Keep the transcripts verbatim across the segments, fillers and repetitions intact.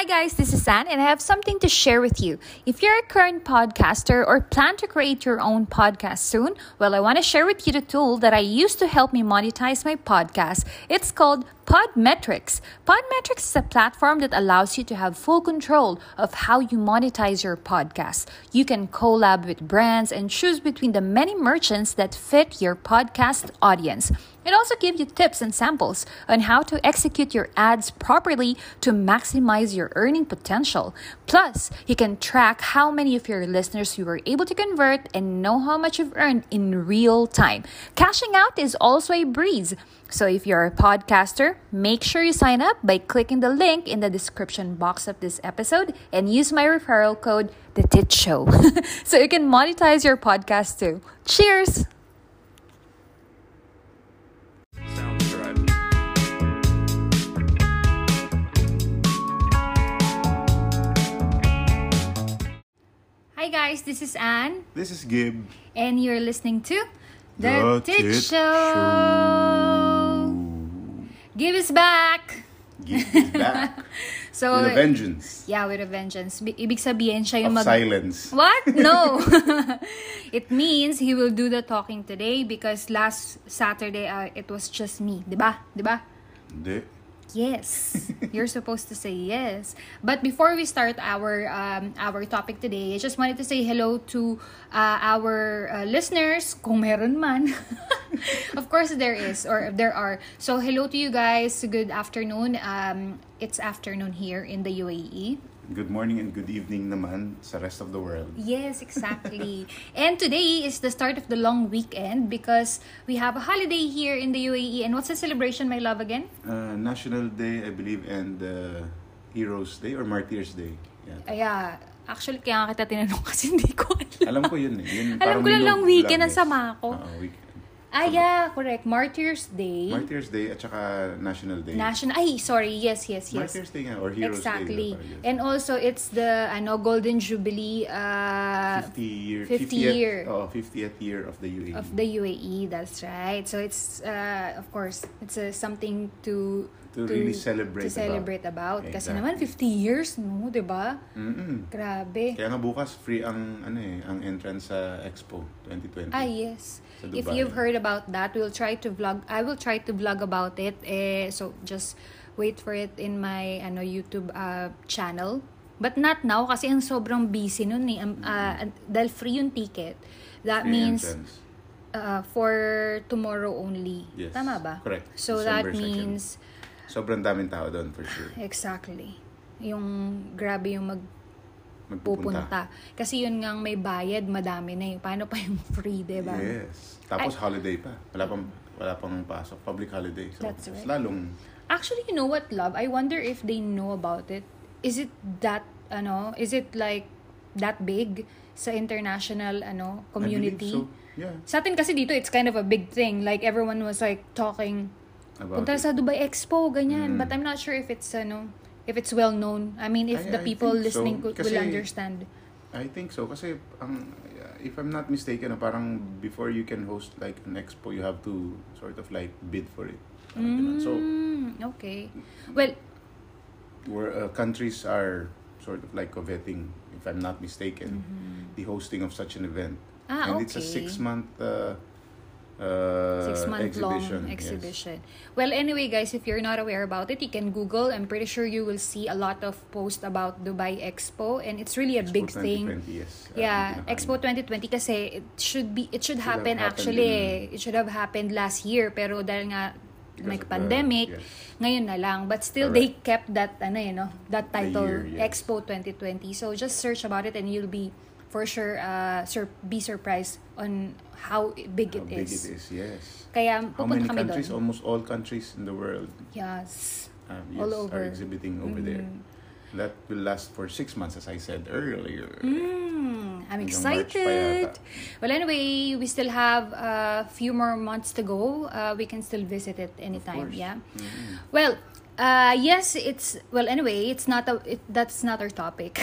Hi guys, this is Anne and I have something to share with you. If you're a current podcaster or plan to create your own podcast soon, well, I want to share with you the tool that I use to help me monetize my podcast. It's called Podmetrics. Podmetrics is a platform that allows you to have full control of how you monetize your podcast. You can collab with brands and choose between the many merchants that fit your podcast audience. It also gives you tips and samples on how to execute your ads properly to maximize your earning potential. Plus, you can track how many of your listeners you were able to convert and know how much you've earned in real time. Cashing out is also a breeze. So if you're a podcaster, make sure you sign up by clicking the link in the description box of this episode and use my referral code, The Tit Show, so you can monetize your podcast too. Cheers! Hi guys, this is Anne. This is Gib. And you're listening to The, the Tit, Tit Show. Show. Gib is back. Gib is back. So, with a vengeance. Yeah, with a vengeance. Ibig sabihin siya yung of mag... silence. What? No. It means he will do the talking today because last Saturday uh, it was just me. Diba? Diba? Hindi. Yes, you're supposed to say yes. But before we start our um, our topic today, I just wanted to say hello to uh, our uh, listeners, kung meron man. Of course there is, or there are. So hello to you guys. Good afternoon. Um, it's afternoon here in the U A E. Good morning and good evening naman sa rest of the world. Yes, exactly. And today is the start of the long weekend because we have a holiday here in the U A E. And what's the celebration, my love, again? Uh, National Day, I believe, and uh, Heroes Day or Martyrs Day. Yeah. Uh, yeah. Actually, kaya nga kita tinanong kasi hindi ko alam. Alam ko yun eh. Yun, alam ko lang long weekend, ang sama ako. Oo, weekend. Ah, yeah, correct. Martyrs Day. Martyrs Day at saka National Day. National, ay, sorry. Yes, yes, yes. Martyrs Day nga, or Heroes exactly. Day. Exactly. And also, it's the ano Golden Jubilee... Uh, fifty year. fifty year. Oh, fiftieth year of the U A E. Of the U A E, that's right. So, it's, uh, of course, it's uh, something to... To, to really celebrate to about. celebrate about. Okay, kasi exactly. Naman, fifty years, no? Diba? Mm-mm. Grabe. Kaya nga bukas, free ang ano eh, ang entrance sa Expo twenty twenty. Ah, yes. If you've heard about that, we'll try to vlog. I will try to vlog about it. Eh, so, just wait for it in my ano YouTube uh, channel. But not now kasi ang sobrang busy nun eh. Um, uh, dahil free yung ticket. That free means... Entrance. Uh, for tomorrow only. Yes. Tama ba? Correct. So, December that means... second. Sobrang daming tao doon, for sure. Exactly. Yung grabe yung mag... magpupunta. Kasi yun ngang may bayad, madami na yun. Paano pa yung free, diba? Yes. Tapos I... holiday pa. Wala pang, wala pang pasok. Public holiday. So, that's right. Lalong... Actually, you know what, love? I wonder if they know about it. Is it that, ano? Is it like that big sa international, ano, community? I believe so. Yeah. Sa atin kasi dito, it's kind of a big thing. Like, everyone was like talking... Punta sa Dubai Expo, ganyan. Mm. But I'm not sure if it's, ano, if it's well known. I mean, if I, the people listening so. could, kasi, will understand. I think so. Kasi, um, if I'm not mistaken, parang before you can host like an expo, you have to sort of like bid for it. Mm. So, okay. Well, where uh, countries are sort of like coveting, if I'm not mistaken, mm-hmm. the hosting of such an event. Ah, and okay. It's a six-month... Uh, Uh, Six-month exhibition, long exhibition. Yes. Well, anyway, guys, if you're not aware about it, you can Google. I'm pretty sure you will see a lot of posts about Dubai Expo, and it's really a Expo big thing. Yes. Yeah, uh, Expo twenty twenty kasi it should be, it should, should happen actually. In, it should have happened last year, pero dahil nga may pandemic, the, yes. ngayon na lang. But still, Correct. They kept that ano you know that title year, yes. Expo twenty twenty. So just search about it, and you'll be. For sure, uh, sur- be surprised on how big how it big is. How big it is, yes. Kaya pupunta kami doon. How many countries? Doon? Almost all countries in the world. Yes. Um, yes all over. Are exhibiting over mm. there. That will last for six months, as I said earlier. Mm, I'm excited. Well, anyway, we still have a few more months to go. Uh, we can still visit it anytime, yeah? Mm-hmm. Well... Uh, yes, it's... Well, anyway, it's not a... It, that's not our topic.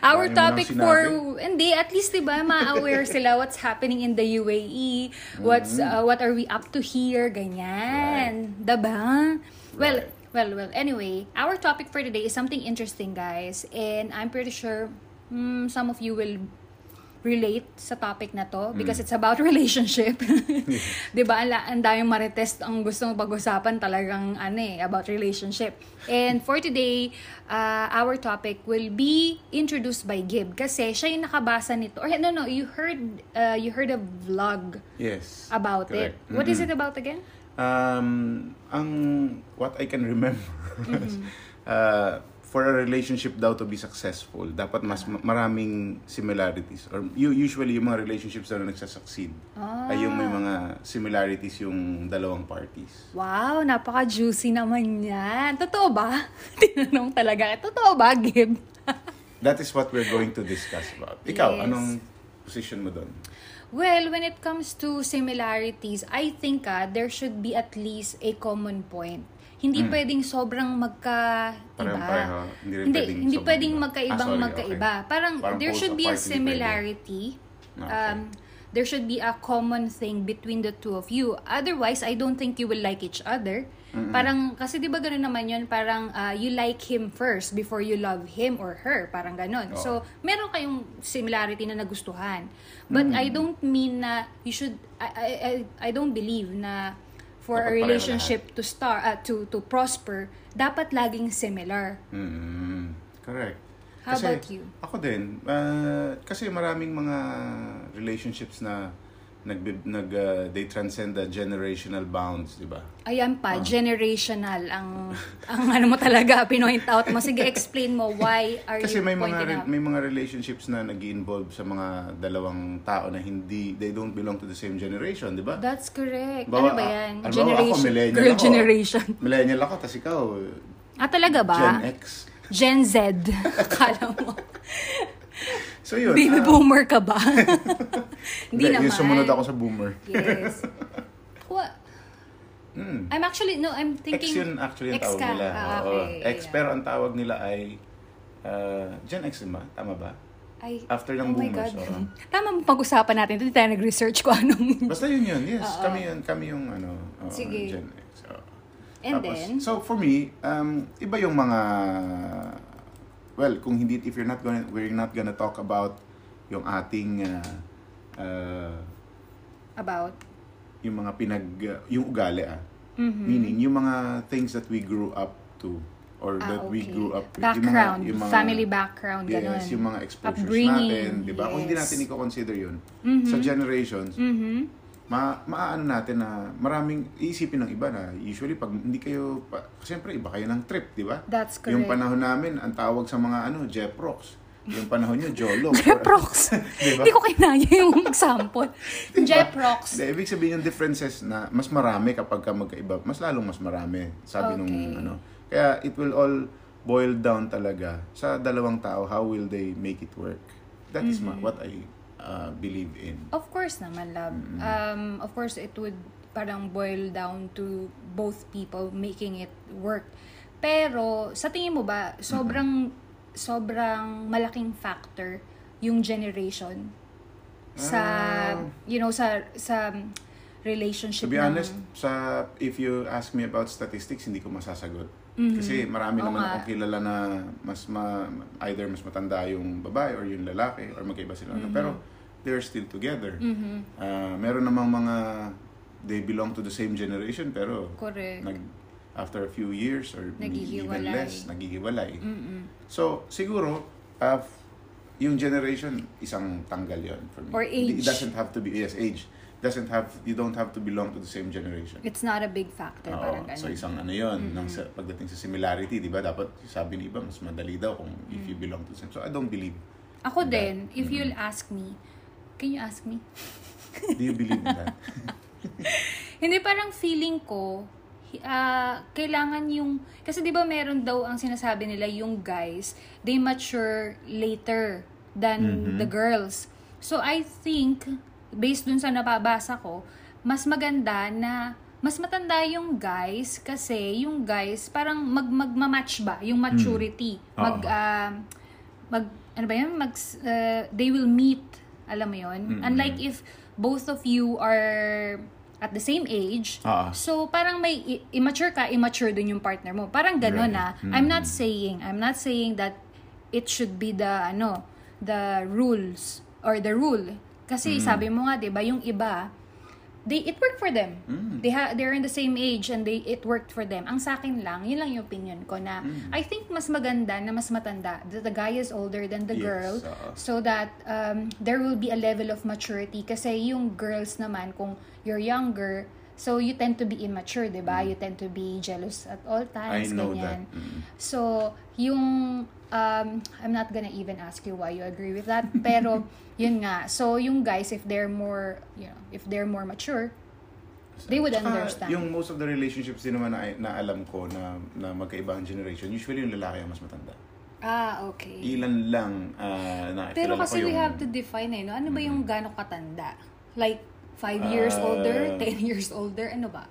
Our Ay, topic for... Hindi, at least, diba, ma-aware sila what's happening in the U A E. What's... Mm-hmm. Uh, what are we up to here? Ganyan. Right. Diba? Right. Well, Well, well, anyway, our topic for today is something interesting, guys. And I'm pretty sure mm, some of you will relate sa topic na to because mm. it's about relationship. Diba? Ang daming maretest ang gusto pag-usapan talagang ano eh, about relationship. And for today, uh, our topic will be introduced by Gib kasi siya yung nakabasa nito. Or no, no, you heard uh, you heard a vlog yes, about correct. It. Mm-hmm. What is it about again? Um, ang what I can remember mm-hmm. uh, for a relationship daw to be successful, dapat mas ma- maraming similarities. Or you, usually yung mga relationships na nagsasucceed ah. ay yung may mga similarities yung dalawang parties. Wow, napaka-juicy naman yan. Totoo ba? Tinanong talaga. Totoo ba, Gib? That is what we're going to discuss about. Ikaw, yes. Anong position mo doon? Well, when it comes to similarities, I think ah, there should be at least a common point. Hindi mm. pwedeng sobrang magkaiba. Hindi, hindi, hindi pwedeng magkaibang ah, sorry, magkaiba. Okay. Parang, Parang there should be a similarity. Okay. Um, there should be a common thing between the two of you. Otherwise, I don't think you will like each other. Mm-hmm. Parang, kasi di ba ganun naman yun? Parang uh, you like him first before you love him or her. Parang ganun. Oh. So, meron kayong similarity na nagustuhan. But mm-hmm. I don't mean na you should, I, I, I, I don't believe na for dapat a relationship to start, uh, to to prosper, dapat laging similar. Mm-hmm. Correct. How kasi, about you? Ako din, uh, kasi maraming mga relationships na nag nag uh, they transcend the generational bounds, di ba? Ayan pa, uh-huh. generational ang ang ano mo talaga pinoint out mo. Sige, explain mo why are kasi you may pointing mga, out? Kasi may mga relationships na nag-involve sa mga dalawang tao na hindi they don't belong to the same generation, di ba? That's correct. Bawa, ano ba 'yan? A, generation, ako, girl ako. Generation. Millennial ako, tas ikaw. Ah, talaga ba? Gen X. Gen Z. Akala mo. So yun, baby uh, boomer ka ba? Hindi naman. Yung sumunod ako sa boomer. Yes. What? Mm. I'm actually, no, I'm thinking... X yun actually ang tawag ka. Nila. Ah, okay. X, yeah. Pero ang tawag nila ay... Uh, Gen X ba? Tama ba? Ay, after ng oh boomers. So, uh, tama pag-usapan natin. Hindi tayo nag-research ko anong... Basta yun yun, yes. Uh-oh. Kami yun, kami yung ano, uh, sige. Gen X. Uh. And tapos, then... So for me, um, iba yung mga... Well, kung hindi, if you're not gonna, we're not gonna talk about yung ating uh, uh, about yung mga pinag uh, yung ugali ah, mm-hmm. meaning yung mga things that we grew up to or ah, that okay. we grew up with, background, yung mga, yung mga, family background, yes, ganun. Yung mga exposures upbringing, natin, di ba? Yes. Kung hindi natin i-consider yun mm-hmm. sa generations, mm-hmm. ma maaano natin na maraming iisipin ng iba na usually pag hindi kayo, pa, siyempre iba kayo ng trip, di ba? That's correct. Yung panahon namin, ang tawag sa mga ano, Jeproks. Yung panahon nyo, JOLO. Jeproks? Diba? Hindi ko kinaya yung example. Diba? Jeproks. Diba, ibig sabihin yung differences na mas marami kapag ka magkaiba. Mas lalong mas marami. Sabi okay. nung ano. Kaya it will all boil down talaga sa dalawang tao. How will they make it work? That mm-hmm. is ma- what I uh, believe in. Of course naman, love. Mm-hmm. Um, of course, it would parang boil down to both people making it work. Pero, sa tingin mo ba, sobrang... Mm-hmm. sobrang malaking factor yung generation sa uh, you know sa sa relationship. To be ng... honest, sa if you ask me about statistics, hindi ko masasagot. Mm-hmm. Kasi marami okay. naman akong kilala na mas ma, either mas matanda yung babae or yung lalaki or magkaiba sila mm-hmm. pero they're still together. Mm-hmm. Uh, meron namang mga they belong to the same generation pero correct. Nag after a few years or even less, naghihiwalay. Mm-mm. So, siguro, uh, yung generation, isang tanggal yon for me. Or age. It doesn't have to be, yes, age. Doesn't have, you don't have to belong to the same generation. It's not a big factor. Oo, parang ganun. So, isang ano yun, ng, pagdating sa similarity, di ba? Dapat, sabi ni iba, mas madali daw kung mm. if you belong to the same. So, I don't believe. Ako din, that. If mm. you'll ask me, can you ask me? Do you believe in that? Hindi, parang feeling ko, Uh, kailangan yung kasi di ba meron daw ang sinasabi nila yung guys they mature later than mm-hmm. the girls. So I think based dun sa napabasa ko mas maganda na mas matanda yung guys kasi yung guys parang mag magma-match ba yung maturity mm. mag uh, mag ano ba yun mag uh, they will meet alam mo yun mm-hmm. unlike if both of you are at the same age. Uh-huh. So parang may immature ka, immature dun yung partner mo. Parang ganun right. ah. Mm-hmm. I'm not saying, I'm not saying that it should be the ano, the rules or the rule. Kasi mm-hmm. sabi mo nga, 'di ba, yung iba, they it worked for them. Mm. They ha- they're in the same age and they it worked for them. Ang sa akin lang, yun lang yung opinion ko na mm. I think mas maganda na mas matanda. The, the guy is older than the yes, girl uh, so that um, there will be a level of maturity kasi yung girls naman kung you're younger, so you tend to be immature, di ba? Mm. You tend to be jealous at all times. I know ganyan. That. Mm. So, yung, um, I'm not gonna even ask you why you agree with that. Pero, yun nga. So, yung guys, if they're more, you know, if they're more mature, they would Saka, understand. Yung most of the relationships din naman na, na alam ko na, na magkaibang generation, usually yung lalaki ang mas matanda. Ah, okay. Ilan lang uh, na pero kasi yung, we have to define eh, no? Ano ba yung gano'ng katanda? Like, Five years uh, older, ten years older, ano ba?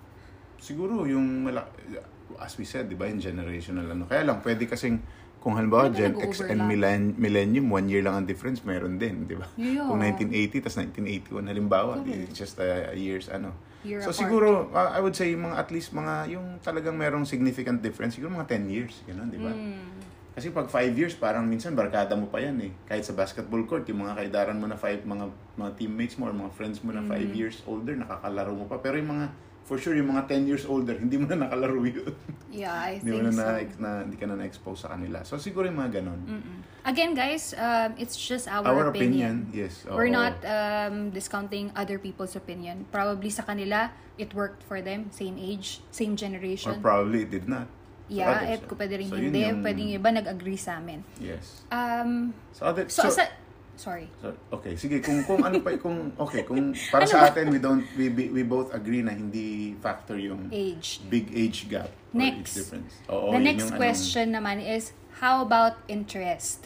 Siguro yung, malaki, as we said, di ba, yung generational ano. Kaya lang, pwede kasing, kung halimbawa, Gen X and millenn- Millennium, one year lang ang difference, meron din, di ba? Yeah. Kung nineteen eighty, tas nineteen eighty-one, halimbawa, okay. It's just a, a years, ano. Year so apart. Siguro, uh, I would say, mga at least mga, yung talagang merong significant difference, siguro mga ten years, gano'n, di ba? Mm. Kasi pag five years, parang minsan barkada mo pa yan eh. Kahit sa basketball court, yung mga kaidaran mo na five, mga mga teammates mo or mga friends mo na five mm-hmm. years older, nakakalaro mo pa. Pero yung mga, for sure, yung mga ten years older, hindi mo na nakalaro yun. Yeah, I think na, so. Na, hindi ka na na-expose sa kanila. So siguro yung mga ganon. Mm-hmm. Again guys, um, it's just our, our opinion. opinion. Yes. Oh, We're oh. not um, discounting other people's opinion. Probably sa kanila, it worked for them. Same age, same generation. Or probably it did not. Yeah, so, eh, ko pwede rin so, hindi. Yung... Pwede yung iba nag-agree sa amin. Yes. Um, so, other, so, so, so sorry. sorry. Okay, sige. Kung, kung ano pa, kung, okay, kung para ano sa ba? Atin, we don't, we, we both agree na hindi factor yung age. Big age gap. Next. Difference. Oo, the next question anong... naman is, how about interest?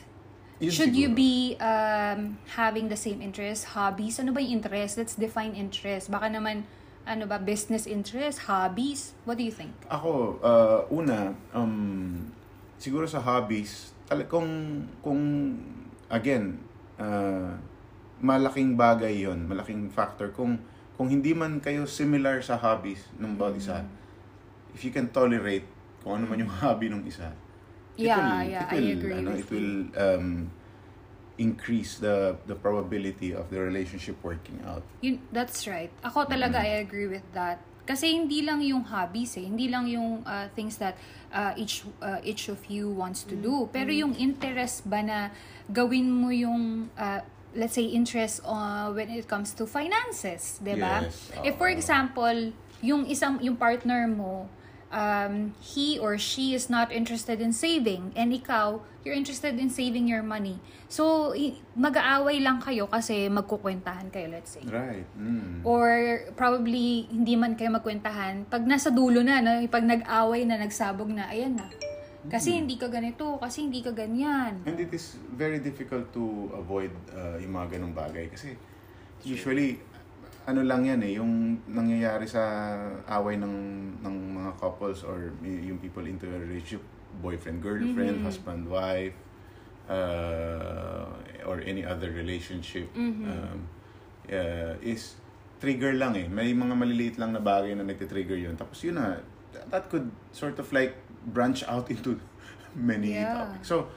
Yun Should siguro. You be um, having the same interest, hobbies? Ano ba yung interest? Let's define interest. Baka naman, ano ba, business interests, hobbies? What do you think? Ako, uh, una, um, siguro sa hobbies, tal- kung, kung, again, uh, malaking bagay yon, malaking factor. Kung, kung hindi man kayo similar sa hobbies ng bawat isa, mm-hmm. if you can tolerate kung ano man yung hobby ng isa, yeah, it will, yeah, it will, I agree ano, with it will, um, increase the the probability of the relationship working out. You, that's right. Ako talaga, mm-hmm. I agree with that. Kasi hindi lang yung hobbies, eh. Hindi lang yung uh, things that uh, each uh, each of you wants to do. Pero yung interest ba na gawin mo yung, uh, let's say, interest uh, when it comes to finances, diba? Yes. If for example, yung isang yung partner mo, Um, he or she is not interested in saving and ikaw, you're interested in saving your money. So, mag-aaway lang kayo kasi magkukwentahan kayo, let's say. Right. Mm. Or probably, hindi man kayo magkwentahan. Pag nasa dulo na, no? Pag nag-aaway na, nagsabog na, ayan na. Kasi mm. hindi ka ganito, kasi hindi ka ganyan. And it is very difficult to avoid uh, yung mga ganong bagay. Kasi usually, ano lang yan eh, yung nangyayari sa away ng ng mga couples or yung people into a relationship, boyfriend, girlfriend, mm-hmm. husband, wife, uh, or any other relationship, mm-hmm. um, uh, is trigger lang eh. May mga maliliit lang na bagay na nagtitrigger yun. Tapos yun na, that could sort of like branch out into many yeah. topics. So,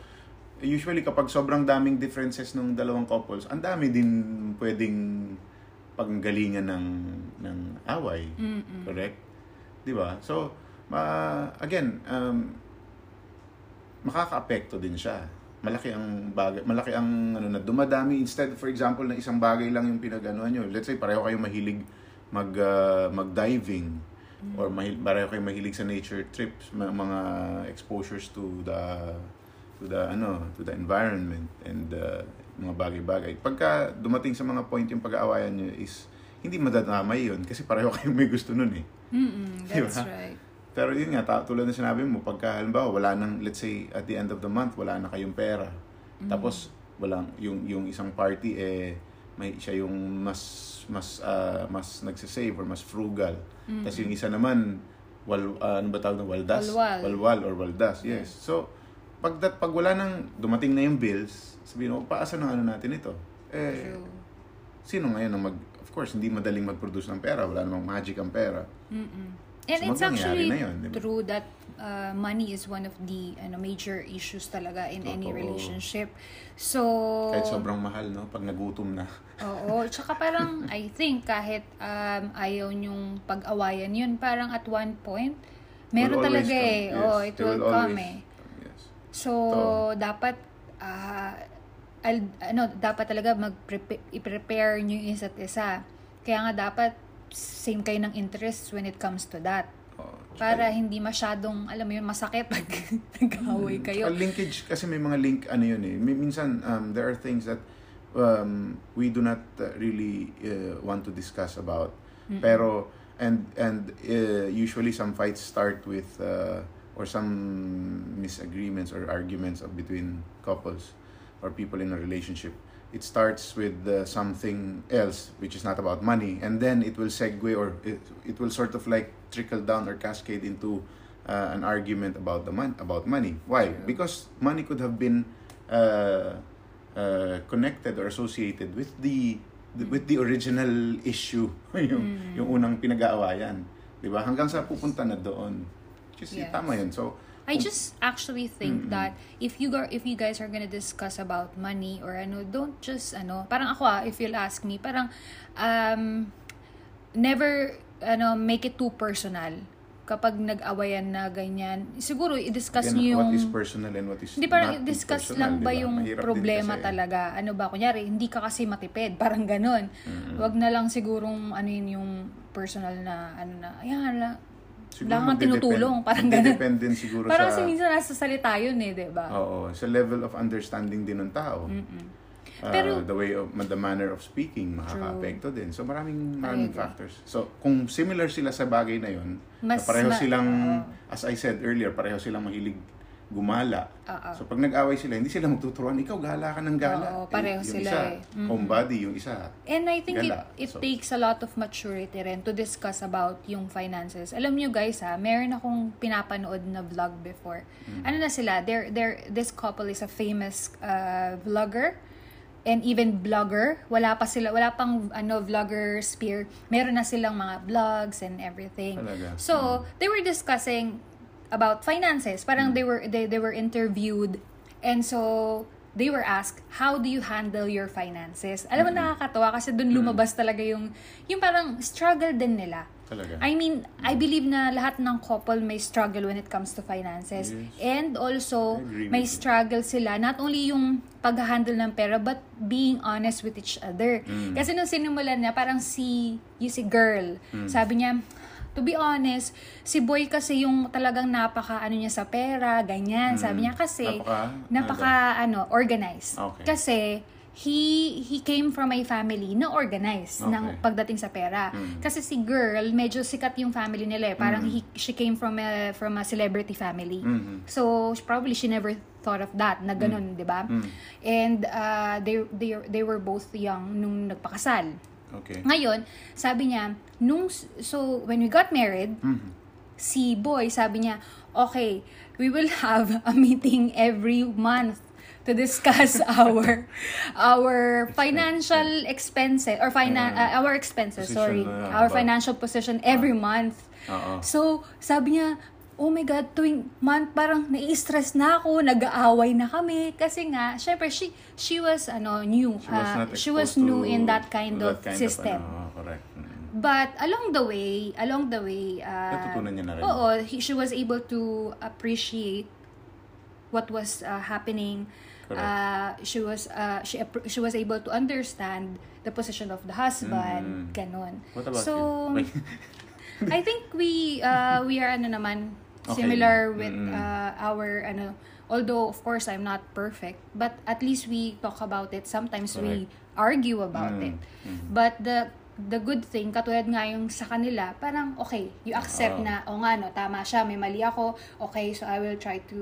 usually kapag sobrang daming differences ng dalawang couples, ang dami din pwedeng panggalingan ng ng away. Mm-mm. Correct? 'Di ba? So, ma, again, um makakaapekto din siya. Malaki ang bagay, malaki ang ano na dumadami instead for example na isang bagay lang yung pinag-anuhan niyo. Let's say pareho kayong mahilig mag uh, mag-diving mm-hmm. or mahil, pareho kayong mahilig sa nature trips, mga exposures to the to the ano, to the environment and uh, mga bagay-bagay. Pagka dumating sa mga point yung pag-aawayan nyo is, hindi madadamay yun kasi pareho kayong may gusto nun eh. Mm-mm, that's diba? Right. Pero yun nga, tulad na sinabi mo, pagka halimbawa, wala nang, let's say, at the end of the month, wala na kayong pera. Mm-hmm. Tapos, walang, yung, yung isang party, eh, may siya yung mas, mas, uh, mas nagsisave or mas frugal. Mm-hmm. Tapos yung isa naman, wal, uh, ano ba tawag na, waldas? Walwal. Walwal or waldas, yes. Mm-hmm. So, pag, dat, pag wala nang, dumating na yung bills, sabihin mo, paasa ng ano natin ito? Eh, sino ngayon ang mag, of course, hindi madaling mag-produce ng pera. Wala namang magic ang pera. Mm-mm. And so, it's actually yun, true that uh, money is one of the ano, major issues talaga in any relationship. So, kahit sobrang mahal, no? Pag nagutom na. Oo. Tsaka parang, I think, kahit um, ayaw nyong pag-awayan yun, parang at one point, meron talaga eh. Yes. Oh, it will, will come eh. Come. Yes. So, so, dapat, uh, al- ano, dapat talaga mag-prepare nyo yung isa't isa. Kaya nga dapat, same kayo ng interests when it comes to that. Oh, para right. Hindi masyadong, alam mo yun, masakit pag nag-away kayo. Hmm. Linkage, kasi may mga link, ano yun eh. Minsan, um, there are things that um, we do not really uh, want to discuss about. Mm-hmm. Pero, and and uh, usually some fights start with, uh, or some misagreements or arguments between couples or people in a relationship. It starts with uh, something else, which is not about money, and then it will segue or it, it will sort of like trickle down or cascade into uh, an argument about the mon- about money. Why? Because money could have been uh, uh, connected or associated with the, the with the original issue, yung, yung unang pinag-aawayan, di ba? Hanggang sa pupunta na doon. Just yes. Tama yun. So I just actually think mm-hmm. that if you go, if you guys are gonna discuss about money or ano, don't just ano, parang ako ah, if you'll ask me, parang um, never ano, make it too personal. Kapag nag-awayan na ganyan, siguro i-discuss niyo yung what is personal and what is hindi, parang i-discuss lang ba diba? Yung mahirap problema talaga. Eh. Ano ba, kunyari, hindi ka kasi matipid, parang ganun. Mm-hmm. Wag na lang sigurong ano yun, yung personal na ano na, ayan lang. Lang ang tinutulong, parang ganun. Dependent siguro parang sa... Parang minsan nasa salita yun eh, diba? Oo. Sa level of understanding din ng tao. Uh, Pero... The way of... The manner of speaking, makaka-apekto din. So, maraming, maraming okay. factors. So, kung similar sila sa bagay na yun, mas pareho silang... Uh, as I said earlier, pareho silang mahilig gumala. Uh, uh, so, pag nag-away sila, hindi sila magtuturuan. Ikaw, gala ka ng gala. Oo, uh, uh, pareho eh, sila isa, eh. Mm-hmm. Homebody, yung isa. And I think gala. it, it so, takes a lot of maturity rin to discuss about yung finances. Alam nyo guys ha, meron akong pinapanood na vlog before. Mm-hmm. Ano na sila, they're, they're, this couple is a famous uh, vlogger and even blogger. Wala pa sila, wala pang ano, vlogger sphere. Meron na silang mga vlogs and everything. Talaga. So, mm-hmm. they were discussing about finances. Parang they were they, they were interviewed and so they were asked, how do you handle your finances? Alam mo, mm-hmm. nakakatawa kasi dun lumabas talaga yung yung parang struggle din nila. Talaga. I mean, mm-hmm. I believe na lahat ng couple may struggle when it comes to finances. Yes. And also, may struggle sila. Not only yung pag-handle ng pera, but being honest with each other. Mm-hmm. Kasi nung sinimulan niya, parang si, yung si girl, mm-hmm. sabi niya, to be honest, si boy kasi yung talagang napaka ano niya sa pera, ganyan. Mm. Sabi niya kasi napaka, napaka ano, organized. Okay. Kasi he he came from a family na organized okay. ng pagdating sa pera. Mm. Kasi si girl, medyo sikat yung family nila eh. Parang mm. he, she came from a from a celebrity family. Mm-hmm. So probably she never thought of that na ganun, mm. 'di ba? Mm. And uh, they they they were both young nung nagpakasal. Okay. Ngayon, sabi niya, nung, so when we got married, mm-hmm. si boy, sabi niya, okay, we will have a meeting every month to discuss our our financial expenses or finan- uh, uh, our expenses, position, sorry, uh, our about, financial position every uh, month. Uh-oh. So, sabi niya, oh my God, tuwing month, parang nai-stress na ako, nag-aaway na kami. Kasi nga, syempre, she, she was ano, new. She was, uh, she was new in that kind of that kind system. Of, ano, mm-hmm. But along the way, along the way, uh, natutunan niya na rin. Oo, he, she was able to appreciate what was uh, happening. Uh, she was uh, she she was able to understand the position of the husband. Mm-hmm. Ganon. What about so, you? I think we uh, we are ano naman, okay. similar with uh, our ano, although of course I'm not perfect, but at least we talk about it. Sometimes Correct. we argue about mm. it. Mm-hmm. But the the good thing, katulad nga yung sa kanila, parang okay, you accept oh. na, o oh, nga no, tama siya, may mali ako, okay, so I will try to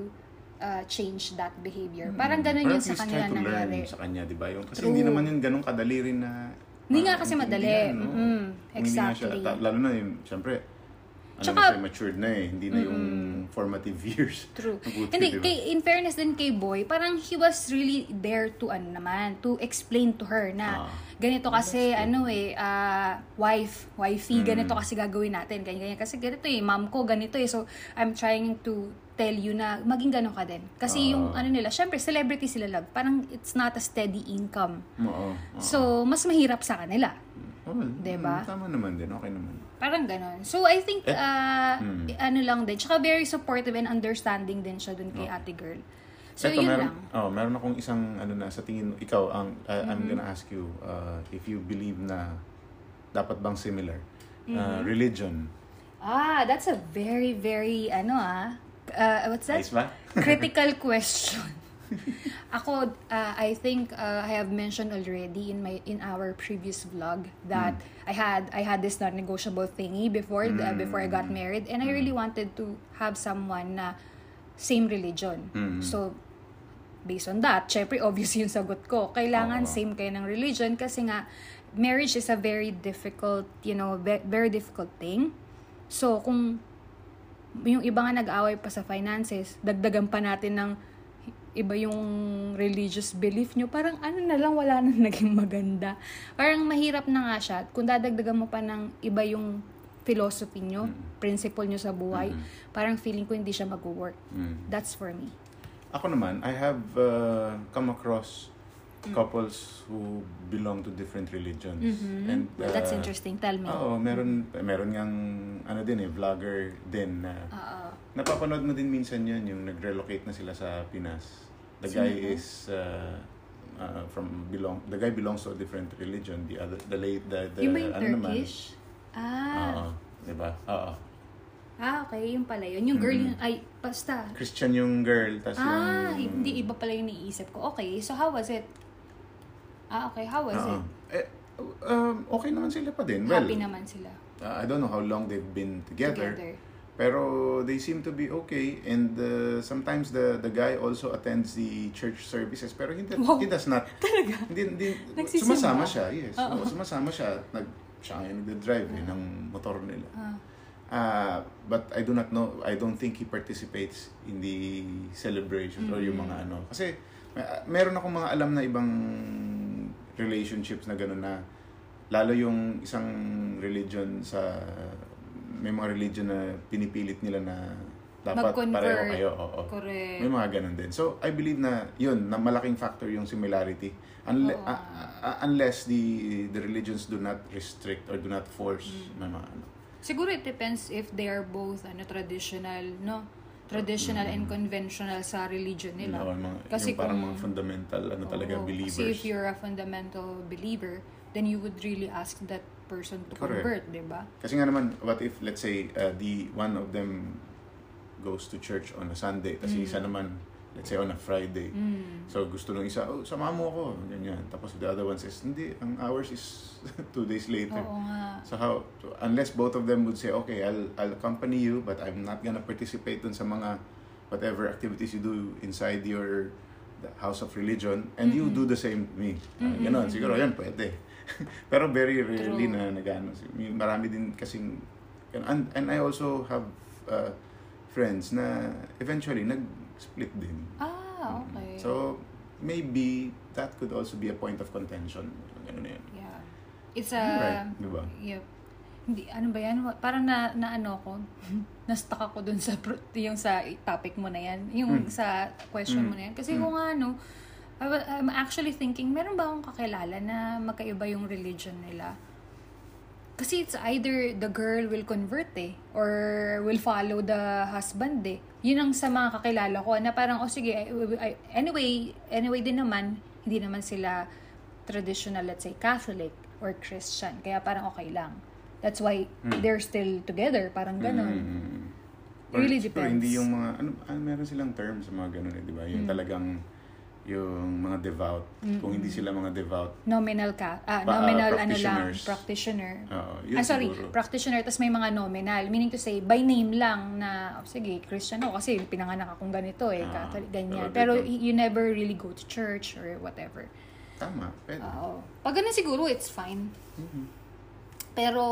uh, change that behavior. Mm-hmm. Parang ganun parang yun sa kanila nangyari. Sa kanya, di ba? Yung, kasi True. hindi naman yun ganun kadali rin na... Hindi nga kasi madali. Hindi na, no? mm-hmm. Exactly. Hindi na siya, lalo na yung, siyempre, ano na siya, matured na eh. Hindi na yung mm-hmm. yung formative years. True. Mabuti, and diba? Kay, in fairness din kay Boy, parang he was really there to ano naman, to explain to her na ah, ganito kasi ano eh, uh, wife, wifey, mm. ganito kasi gagawin natin. Ganyan-ganyan kasi ganito eh, mom ko ganito eh. So I'm trying to tell you na maging gano'n ka din. Kasi uh, yung ano nila, syempre celebrity sila, love. Parang it's not a steady income. Uh, uh, so, mas mahirap sa kanila. Oh, diba? Tama naman din. Okay naman. Parang gano'n. So, I think, eh, uh, hmm. ano lang din. Tsaka very supportive and understanding din siya dun kay okay. ate girl. So, eto, yun meron, lang. Oh, meron akong isang, ano na, sa tingin, ikaw, ang, uh, mm-hmm. I'm gonna ask you, uh, if you believe na dapat bang similar. Mm-hmm. Uh, religion. Ah, that's a very, very, ano ah, Uh, what's that? Critical question. Ako, uh, I think uh, I have mentioned already in my in our previous vlog that mm. I had I had this non-negotiable thingy before mm. uh, before I got married, and mm. I really wanted to have someone na same religion. Mm. So based on that, syempre obvious yung sagot ko. Kailangan oh. same kayo ng religion kasi nga marriage is a very difficult, you know, be- very difficult thing. So kung yung iba nga nag-away pa sa finances, dagdagan pa natin ng iba yung religious belief nyo, parang ano na lang, wala na naging maganda. Parang mahirap na nga siya. Kung dadagdagan mo pa ng iba yung philosophy nyo, mm. principle nyo sa buhay, mm-hmm. parang feeling ko hindi siya mag-work. Mm. That's for me. Ako naman, I have uh, come across mm. couples who belong to different religions. Mm-hmm. And, uh, that's interesting. Tell me. Oo, meron, meron ngang ano din eh, vlogger din na uh, napapanood mo din minsan yun, yung nag-relocate na sila sa Pinas. The guy is uh, uh, from belong the guy belongs to a different religion, the other the late the, the yung ano Turkish? Naman. Ah. Oo, diba? Oo. Ah, okay, yung pala yun. Yung girl mm. yung ay basta Christian yung girl, tas ah, yung hindi iba pala yung iniisip ko. Okay, so how was it? Ah, okay, how was uh-oh. it? Eh, um, okay naman sila pa din. Well, happy naman sila. Uh, I don't know how long they've been together, together. Pero they seem to be okay, and uh, sometimes the the guy also attends the church services, pero hindi wow. he does not talaga hindi, hindi sumasama siya, yes uh-oh. sumasama siya, nag siya yung nagde-drive uh-huh. eh, ng motor nila uh-huh. uh, but I do not know, I don't think he participates in the celebrations mm-hmm. or yung mga ano, kasi may, meron akong mga alam na ibang relationships na gano'n na lalo yung isang religion sa may mga religion na pinipilit nila na dapat pareho kayo. Oo, oo. May mga ganun din. So I believe na yun, na malaking factor yung similarity. Unle- uh, uh, unless the the religions do not restrict or do not force mm. may mga ano. Siguro it depends if they are both ano traditional, no? Traditional mm. and conventional sa religion nila. No, mga, kasi yung parang kung, mga fundamental ano oh, talaga believers. Kasi if you're a fundamental believer, then you would really ask that person to correct. Convert, di ba? Kasi nga naman, what if, let's say, uh, the one of them goes to church on a Sunday, kasi mm. isa naman, let's say, on a Friday. Mm. So, gusto nung isa, oh, sama mo ako, ganyan. Tapos the other one says, hindi, ang hours is two days later. Oo nga. So, how, so, unless both of them would say, okay, I'll, I'll accompany you, but I'm not gonna participate dun sa mga whatever activities you do inside your house of religion, and mm-hmm. you do the same to me. Uh, mm-hmm. Ganon, siguro yan, pwede. Pero very rarely true. Na nagano. Marami din kasing and, and I also have uh, friends na eventually nag-split din. Ah, okay. So maybe that could also be a point of contention. Ganun yan. Yeah. It's a right, diba? Yep. Hindi ano ba yan? Parang na naano ko. Na-stuck ako dun sa yung sa topic mo na yan, yung mm. sa question mm. mo na yan kasi mm. kung ano I'm actually thinking, meron ba akong kakilala na magkaiba yung religion nila? Kasi it's either the girl will convert eh, or will follow the husband eh. Yun ang sa mga kakilala ko na parang, oh sige, I, I, anyway, anyway din naman, hindi naman sila traditional, let's say, Catholic or Christian. Kaya parang okay lang. That's why hmm. they're still together, parang ganun. Hmm. Really depends. Pero hindi yung mga, ano, ano, meron silang term sa mga ganun eh, di ba? Yung hmm. talagang yung mga devout, mm-hmm. kung hindi sila mga devout. Nominal ka, ah, pa, nominal uh, ano lang, practitioner. Oo, ah, sorry, siguro. Practitioner, tas may mga nominal. Meaning to say, by name lang na, oh, sige, Christian ako, kasi pinanganak akong ganito eh, ah, Catholic, ganyan. Pero, pero you never really go to church or whatever. Tama, pwede. Oo. Pag ganun siguro, it's fine. Mm-hmm. Pero,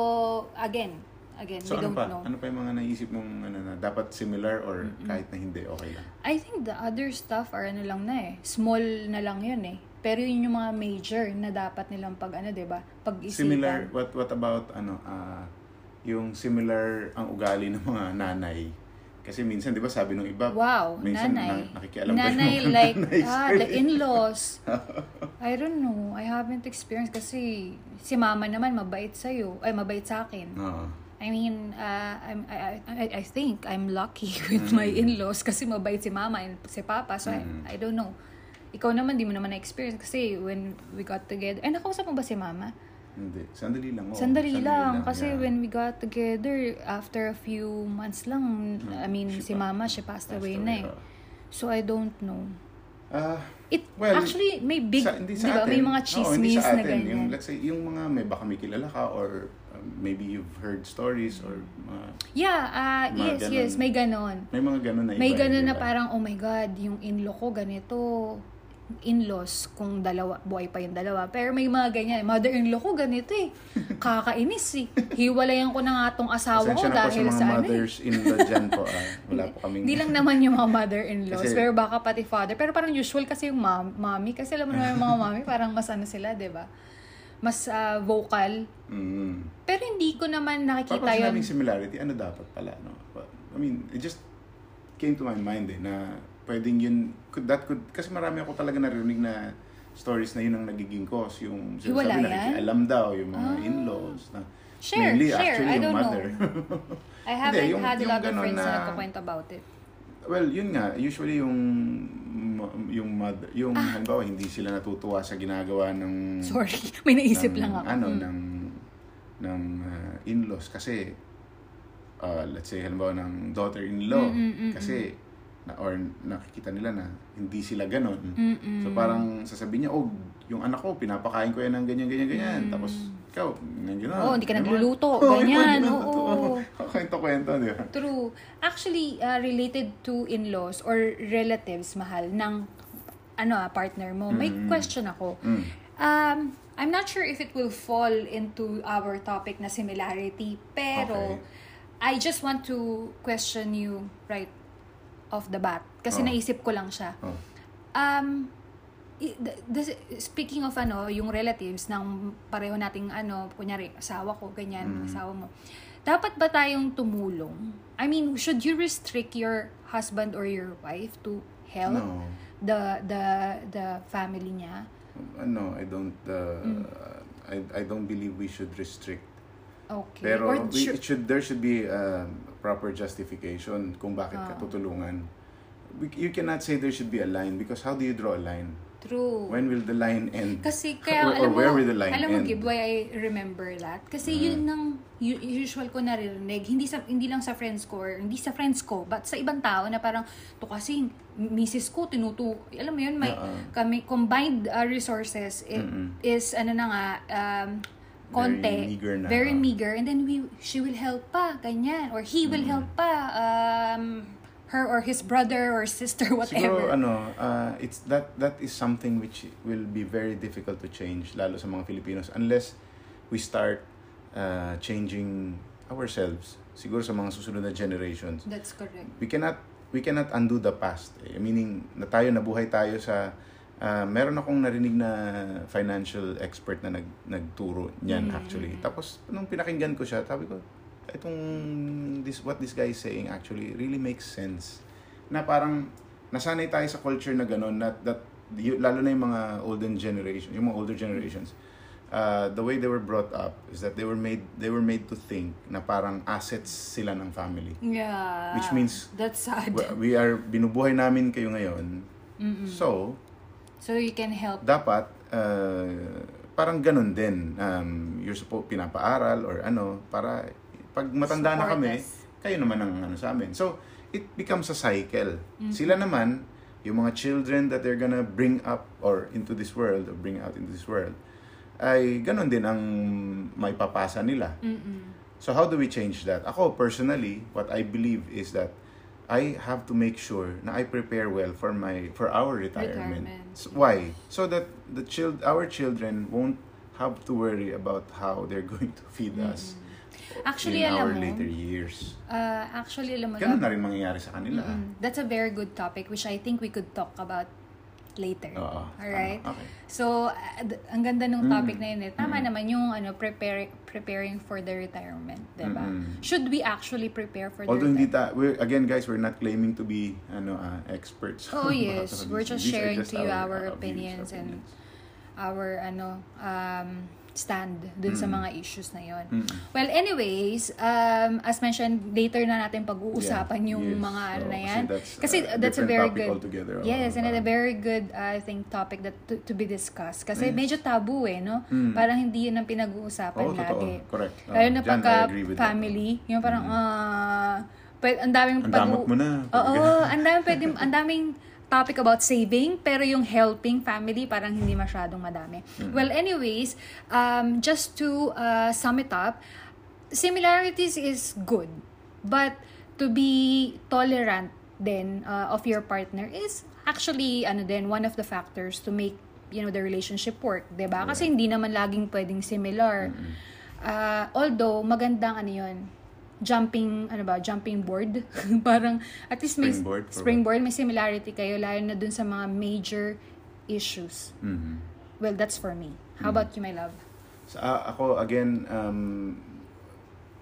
again, again, so we ano don't pa? know. Ano pa yung mga naisip mong ano, na dapat similar or mm-hmm. kahit na hindi, okay lang? I think the other stuff are ano lang na eh. Small na lang yun eh. Pero yun yung mga major na dapat nilang pag ano, diba? Pag-isipan. Similar, what what about ano, uh, yung similar ang ugali ng mga nanay? Kasi minsan, di ba, sabi nung iba, wow, minsan nanay. Na, nakikialam nanay, ba like, nanay ah, the in-laws. I don't know. I haven't experienced kasi si mama naman mabait sa'yo. Ay, mabait sa'kin. Uh-huh. I mean, uh, I'm, I, I, I think I'm lucky with mm-hmm. my in-laws kasi mabait si mama and si papa. So, mm-hmm. I, I don't know. Ikaw naman, di mo naman na-experience kasi when we got together. Ay, nakausap mo ba si mama? Hindi. Sandali lang. Oh. Sandali, Sandali lang. lang. Kasi yeah. when we got together, after a few months lang, hmm. I mean, she si pa- mama, she passed, passed away, away na eh. So, I don't know. Uh, It well, actually, may big, sa, hindi sa diba? Atin. May mga chismis no, na ganyan. Yung, let's say, yung mga may baka may kilala ka or uh, maybe you've heard stories or mga... Yeah, uh, mga yes, ganon, yes. May ganon. May mga ganon na iba. May ganon na parang, oh my God, yung in-law ko ganito... in-laws kung dalawa, buhay pa yung dalawa. Pero may mga ganyan. Mother-in-law ko ganito eh. Kakainis eh. Hiwalayan ko na nga tong asawa ko dahil sa, sa ano eh. Asensya na po sa mga mothers-in-law dyan po. Ah. Wala po kaming... Hindi lang naman yung mga mother-in-laws. Kasi, pero baka pati father. Pero parang usual kasi yung mom, mommy. Kasi alam mo naman yung mga mommy, parang mas ano sila, diba? Mas uh, vocal. Mm-hmm. Pero hindi ko naman nakikita parang yun. Parang sinaming similarity, ano dapat pala? No? I mean, it just came to my mind eh, na pwedeng yun, could, that could, kasi marami ako talaga narinig na stories na yun ang nagiging cause. Yung sinasabi na, alam daw, yung mga ah. in-laws. Na, share, mainly, share. Actually, I don't mother. know. I haven't yung, had a lot of friends na nagkakwento about it. Well, yun nga, usually yung, yung mother, yung ah. halimbawa, hindi sila natutuwa sa ginagawa ng... Sorry, may naisip ng, lang ako. Ano, hmm. ng, ng uh, in-laws. Kasi, uh, let's say, halimbawa, ng daughter-in-law. Mm-mm-mm-mm. Kasi, na or nakikita nila na hindi sila ganon. Mm-mm. So parang sasabihin niya, oh, yung anak ko, pinapakain ko yan ng ganyan, ganyan, ganyan. Mm. Tapos, ikaw, ganyan. Oo, oh, hindi ka nagluluto. Oh, ganyan, oo. Kwento-kwento, di ba? True. Actually, uh, related to in-laws or relatives, mahal, ng ano, partner mo, may mm-hmm. question ako. Mm. Um, I'm not sure if it will fall into our topic na similarity, pero okay. I just want to question you, right? Off the bat. Kasi oh. naisip ko lang siya. Oh. Um, the, the, speaking of ano, yung relatives ng pareho nating ano, kunyari, asawa ko, ganyan, mm. asawa mo. Dapat ba tayong tumulong? I mean, should you restrict your husband or your wife to help no. the the the family niya? No, I don't uh, mm. I I don't believe we should restrict. Okay. Pero or we, should, it should there should be uh, proper justification kung bakit oh. ka tutulungan. We, you cannot say there should be a line because how do you draw a line? True. When will the line end? Kasi kaya or, alam or mo, where will the line alam end? Alam mo, Gib, why I remember that? Kasi mm. yun ang usual ko naririnig. Hindi sa hindi lang sa friends ko or hindi sa friends ko, but sa ibang tao na parang to kasi misis ko tinutu. Alam mo yun, may uh-uh. kami combined uh, resources it mm-hmm. is ano na nga um konte, very meager na. Very meager. And then we, she will help pa, ganyan. Or he will mm. help pa, um, her or his brother or sister, whatever. Siguro, ano, uh, it's that that is something which will be very difficult to change, lalo sa mga Filipinos, unless we start uh, changing ourselves. Siguro sa mga susunod na generations. That's correct. We cannot we cannot undo the past. Eh. Meaning, na tayo, nabuhay tayo sa... Uh, meron akong narinig na financial expert na nag, nagturo niyan mm. actually. Tapos, nung pinakinggan ko siya, sabi ko, itong, this, what this guy is saying actually really makes sense. Na parang, nasanay tayo sa culture na gano'n, na, that, y- lalo na yung mga olden generation, yung mga older generations, uh, the way they were brought up is that they were made, they were made to think na parang assets sila ng family. Yeah. Which means, that's sad. We, we are, binubuhay namin kayo ngayon. Mm-mm. So, So you can help. Dapat uh, parang ganun din. Um you're supposed pinapaaral or ano para pag matanda support na kami, us. Kayo naman ang ano sa amin. So it becomes a cycle. Mm-hmm. Sila naman yung mga children that they're gonna bring up or into this world or bring out into this world ay ganun din ang may papasa nila. Mm-hmm. So how do we change that? Ako personally, what I believe is that I have to make sure na I prepare well for my for our retirement. retirement. So, why? So that the child our children won't have to worry about how they're going to feed mm. us. actually, in alam our mo, later years. Uh, actually, alam mo. Ganun na rin mangyayari sa kanila. Mm-hmm. That's a very good topic which I think we could talk about later. Uh, Alright? Uh, okay. So, uh, ang ganda ng topic mm-hmm. na yun. Eh. Tama mm-hmm. naman yung ano, prepare, preparing for the retirement. Diba? Mm-hmm. Should we actually prepare for Although the retirement? Although, again guys, we're not claiming to be ano, uh, experts. Oh yes, we're just These sharing just to you our, our opinions, opinions and our ano um, stand dun mm-hmm. sa mga issues na yun. Mm-hmm. Well, anyways, um, as mentioned, later na natin pag-uusapan yeah. yung yes. mga so, ano na yan. Kasi that's, uh, that's a very good... Yes, and it's a very good, I think, topic that to, to be discussed. Kasi yes. medyo tabu eh, no? Mm. Parang hindi yun ang pinag-uusapan oh, lagi. Totoo. Correct. Oh, lalo na pagka-family. Yung parang, ah... Mm-hmm. Uh, ang daming... Andamot pag- mo na. Oo, ang daming pwede... Ang daming... topic about saving, pero yung helping family parang hindi masyadong madami. Mm-hmm. Well, anyways, um, just to uh, sum it up, similarities is good, but to be tolerant then uh, of your partner is actually ano din, one of the factors to make you know the relationship work, diba? Kasi hindi naman laging pwedeng similar. Mm-hmm. Uh, although magandang ano yun, jumping ano ba jumping board parang at least may springboard, springboard may similarity kayo lalo na dun sa mga major issues. Mm-hmm. Well, that's for me. How mm-hmm. about you, my love? So, uh, ako again um,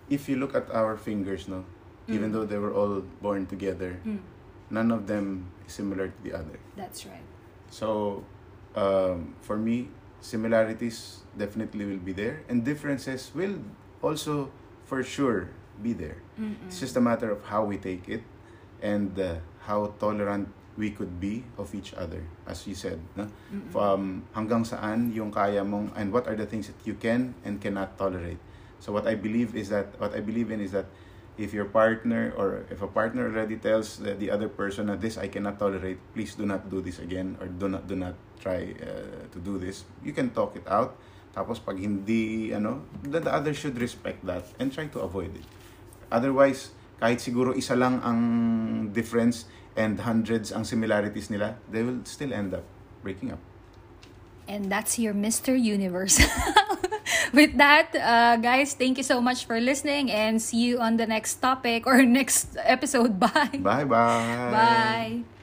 if you look at our fingers, no, mm-hmm. even though they were all born together, mm-hmm. none of them is similar to the other. That's right. So um, for me, similarities definitely will be there and differences will also for sure be there. Mm-mm. It's just a matter of how we take it and uh, how tolerant we could be of each other, as you said, no? From hanggang saan yung kaya mong and what are the things that you can and cannot tolerate. So what I believe is that what I believe in is that if your partner or if a partner already tells the, the other person that this I cannot tolerate, please do not do this again or do not do not try uh, to do this. You can talk it out. Tapos pag hindi ano, the, the other should respect that and try to avoid it. Otherwise, kahit siguro isa lang ang difference and hundreds ang similarities nila, they will still end up breaking up. And that's your Mister Universe. With that, uh, guys, thank you so much for listening and see you on the next topic or next episode. Bye. Bye-bye. Bye.